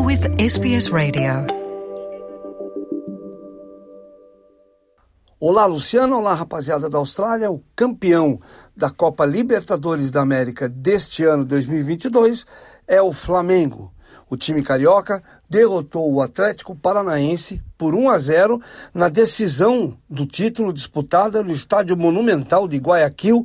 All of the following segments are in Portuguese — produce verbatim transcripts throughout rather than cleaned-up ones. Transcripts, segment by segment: You're with S B S Radio. Olá, Luciano. Olá, rapaziada da Austrália. O campeão da Copa Libertadores da América deste ano dois mil e vinte e dois é o Flamengo. O time carioca derrotou o Atlético Paranaense por um a zero na decisão do título disputada no Estádio Monumental de Guayaquil,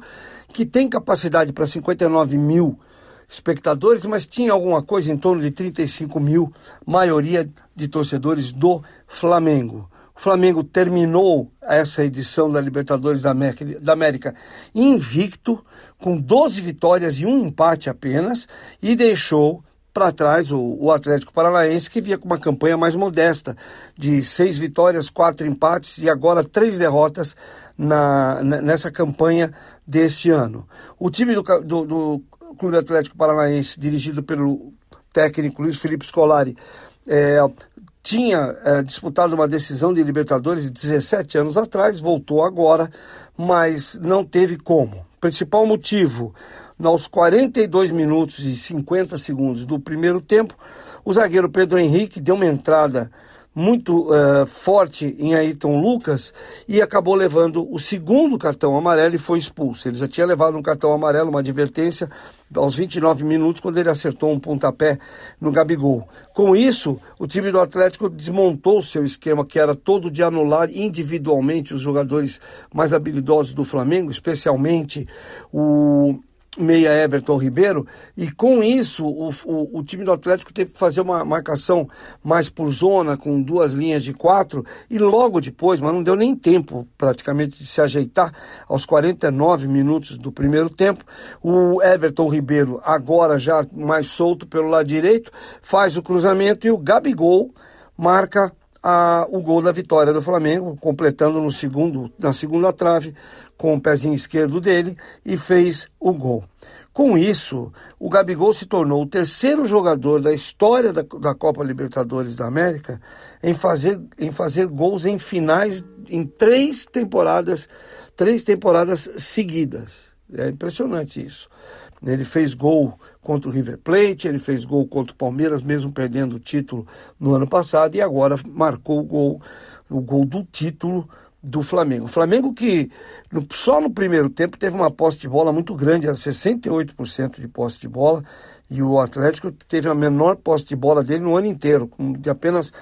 que tem capacidade para cinquenta e nove mil espectadores, mas tinha alguma coisa em torno de trinta e cinco mil, maioria de torcedores do Flamengo. O Flamengo terminou essa edição da Libertadores da América invicto, com doze vitórias e um empate apenas, e deixou para trás o, o Atlético Paranaense, que vinha com uma campanha mais modesta, de seis vitórias, quatro empates e agora três derrotas na, na, nessa campanha desse ano. O time do, do, do Clube Atlético Paranaense, dirigido pelo técnico Luiz Felipe Scolari, é, tinha é, disputado uma decisão de Libertadores dezessete anos atrás, voltou agora, mas não teve como. Principal motivo: nos quarenta e dois minutos e cinquenta segundos do primeiro tempo, o zagueiro Pedro Henrique deu uma entrada muito uh, forte em Ayrton Lucas e acabou levando o segundo cartão amarelo e foi expulso. Ele já tinha levado um cartão amarelo, uma advertência, aos vinte e nove minutos, quando ele acertou um pontapé no Gabigol. Com isso, o time do Atlético desmontou seu esquema, que era todo de anular individualmente os jogadores mais habilidosos do Flamengo, especialmente o meia Everton Ribeiro, e com isso o, o, o time do Atlético teve que fazer uma marcação mais por zona, com duas linhas de quatro, e logo depois, mas não deu nem tempo praticamente de se ajeitar, aos quarenta e nove minutos do primeiro tempo, o Everton Ribeiro, agora já mais solto pelo lado direito, faz o cruzamento e o Gabigol marca A, o gol da vitória do Flamengo, completando no segundo, na segunda trave com o pezinho esquerdo dele, e fez o gol. Com isso, o Gabigol se tornou o terceiro jogador da história da, da Copa Libertadores da América em fazer, em fazer gols em finais em três temporadas, três temporadas seguidas. É impressionante isso. Ele fez gol contra o River Plate, ele fez gol contra o Palmeiras, mesmo perdendo o título no ano passado, e agora marcou o gol, o gol do título do Flamengo. O Flamengo que no, só no primeiro tempo teve uma posse de bola muito grande, era sessenta e oito por cento de posse de bola, e o Atlético teve a menor posse de bola dele no ano inteiro, de apenas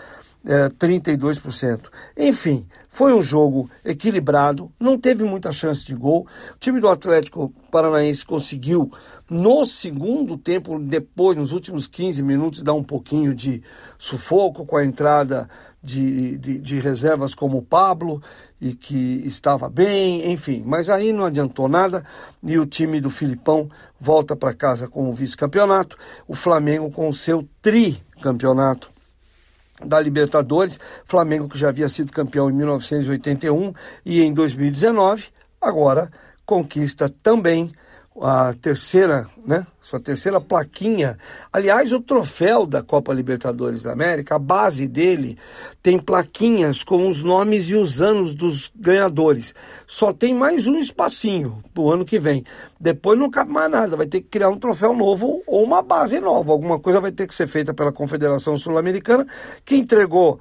É, trinta e dois por cento. Enfim, foi um jogo equilibrado, não teve muita chance de gol. O time do Atlético Paranaense conseguiu, no segundo tempo, depois, nos últimos quinze minutos, dar um pouquinho de sufoco com a entrada de, de, de reservas como o Pablo, e que estava bem, enfim. Mas aí não adiantou nada, e o time do Filipão volta para casa com o vice-campeonato, o Flamengo com o seu tricampeonato da Libertadores. Flamengo, que já havia sido campeão em mil novecentos e oitenta e um e em dois mil e dezenove, agora conquista também a terceira, né, sua terceira plaquinha. Aliás, o troféu da Copa Libertadores da América, a base dele tem plaquinhas com os nomes e os anos dos ganhadores. Só tem mais um espacinho pro ano que vem. Depois não cabe mais nada, vai ter que criar um troféu novo ou uma base nova. Alguma coisa vai ter que ser feita pela Confederação Sul-Americana, que entregou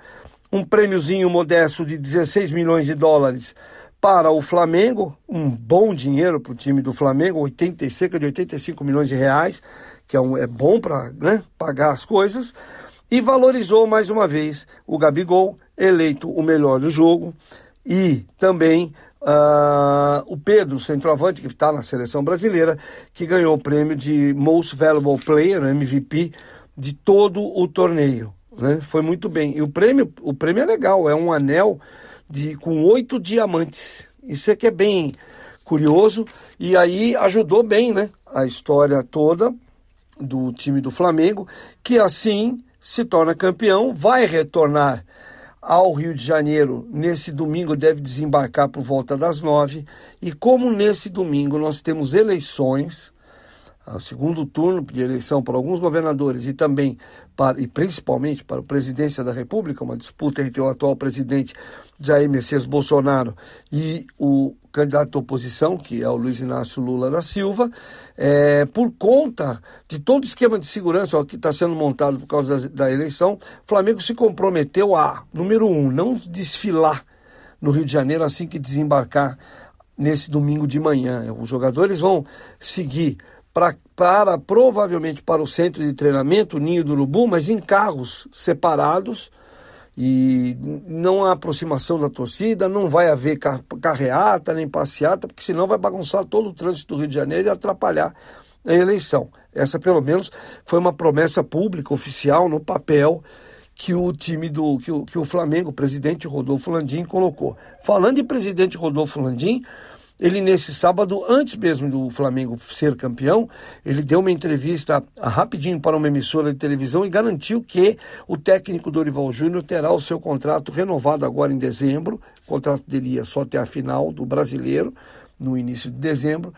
um prêmiozinho modesto de dezesseis milhões de dólares para o Flamengo, um bom dinheiro para o time do Flamengo, oitenta, cerca de oitenta e cinco milhões de reais, que é, um, é bom para, né, pagar as coisas, e valorizou mais uma vez o Gabigol, eleito o melhor do jogo, e também uh, o Pedro, centroavante, que está na seleção brasileira, que ganhou o prêmio de Most Valuable Player, M V P, de todo o torneio, né? Foi muito bem. E o prêmio, o prêmio é legal, é um anel De, com oito diamantes. Isso é que é bem curioso, e aí ajudou bem, né, a história toda do time do Flamengo, que assim se torna campeão, vai retornar ao Rio de Janeiro nesse domingo, deve desembarcar por volta das nove, e como nesse domingo nós temos eleições, o segundo turno de eleição para alguns governadores e também, para, e principalmente para a presidência da República, uma disputa entre o atual presidente Jair Messias Bolsonaro e o candidato da oposição, que é o Luiz Inácio Lula da Silva, é, por conta de todo o esquema de segurança que está sendo montado por causa da, da eleição, o Flamengo se comprometeu a, número um, não desfilar no Rio de Janeiro assim que desembarcar nesse domingo de manhã. Os jogadores vão seguir pra, para, provavelmente, para o centro de treinamento, o Ninho do Urubu, mas em carros separados, e não há aproximação da torcida, não vai haver carreata nem passeata, porque senão vai bagunçar todo o trânsito do Rio de Janeiro e atrapalhar a eleição. Essa, pelo menos, foi uma promessa pública, oficial, no papel, que o time do que o, que o Flamengo, o presidente Rodolfo Landim, colocou. Falando em presidente Rodolfo Landim, ele, nesse sábado, antes mesmo do Flamengo ser campeão, ele deu uma entrevista rapidinho para uma emissora de televisão e garantiu que o técnico Dorival Júnior terá o seu contrato renovado agora em dezembro. O contrato dele ia só até a final do Brasileiro, no início de dezembro,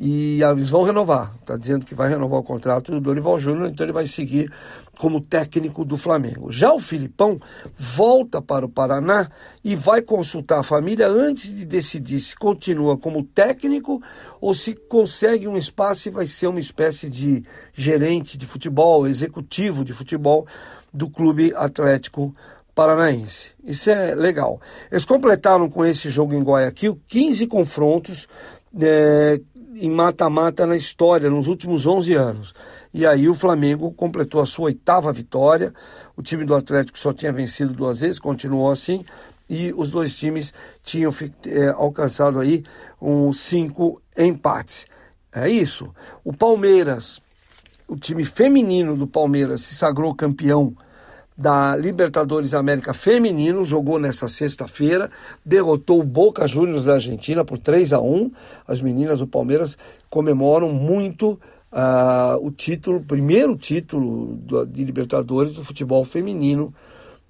e eles vão renovar. Está dizendo que vai renovar o contrato do Dorival Júnior, então ele vai seguir como técnico do Flamengo. Já o Filipão volta para o Paraná e vai consultar a família antes de decidir se continua como técnico ou se consegue um espaço e vai ser uma espécie de gerente de futebol, executivo de futebol do Clube Atlético Paranaense. Isso é legal. Eles completaram com esse jogo em Guayaquil quinze confrontos é, em mata-mata na história, nos últimos onze anos. E aí o Flamengo completou a sua oitava vitória, o time do Atlético só tinha vencido duas vezes, continuou assim, e os dois times tinham é, alcançado aí uns cinco empates. É isso. O Palmeiras, o time feminino do Palmeiras, se sagrou campeão da Libertadores América Feminino, jogou nessa sexta-feira, derrotou o Boca Juniors da Argentina por três a um. As meninas do Palmeiras comemoram muito uh, o título, primeiro título do, de Libertadores do futebol feminino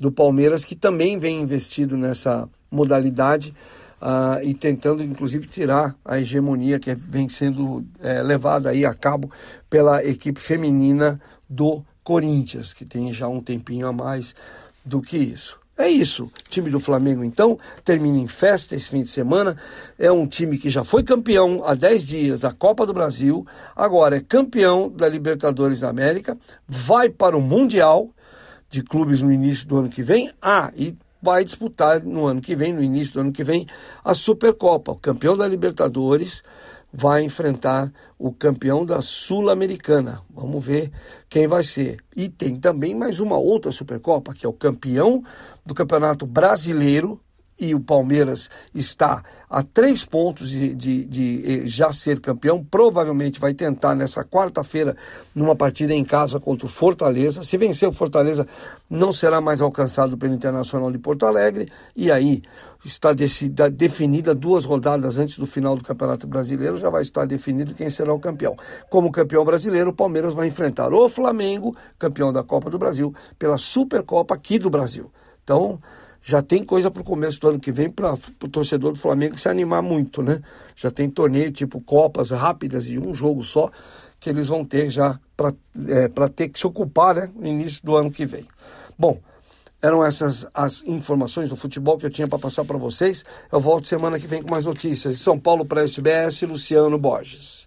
do Palmeiras, que também vem investido nessa modalidade uh, e tentando, inclusive, tirar a hegemonia que vem sendo é, levada aí a cabo pela equipe feminina do Corinthians, que tem já um tempinho a mais do que isso. É isso. O time do Flamengo, então, termina em festa esse fim de semana. É um time que já foi campeão há dez dias da Copa do Brasil, agora é campeão da Libertadores da América, vai para o Mundial de Clubes no início do ano que vem. Ah, e vai disputar no ano que vem, no início do ano que vem, a Supercopa. O campeão da Libertadores vai enfrentar o campeão da Sul-Americana. Vamos ver quem vai ser. E tem também mais uma outra Supercopa, que é o campeão do Campeonato Brasileiro, e o Palmeiras está a três pontos de, de, de já ser campeão, provavelmente vai tentar nessa quarta-feira, numa partida em casa contra o Fortaleza. Se vencer o Fortaleza, não será mais alcançado pelo Internacional de Porto Alegre, e aí está decidida, definida duas rodadas antes do final do Campeonato Brasileiro, já vai estar definido quem será o campeão. Como campeão brasileiro, o Palmeiras vai enfrentar o Flamengo, campeão da Copa do Brasil, pela Supercopa aqui do Brasil. Então, já tem coisa para o começo do ano que vem para o torcedor do Flamengo se animar muito, né? Já tem torneio tipo Copas rápidas e um jogo só que eles vão ter já para é, para ter que se ocupar, né, no início do ano que vem. Bom, eram essas as informações do futebol que eu tinha para passar para vocês. Eu volto semana que vem com mais notícias. De São Paulo para a S B S, Luciano Borges.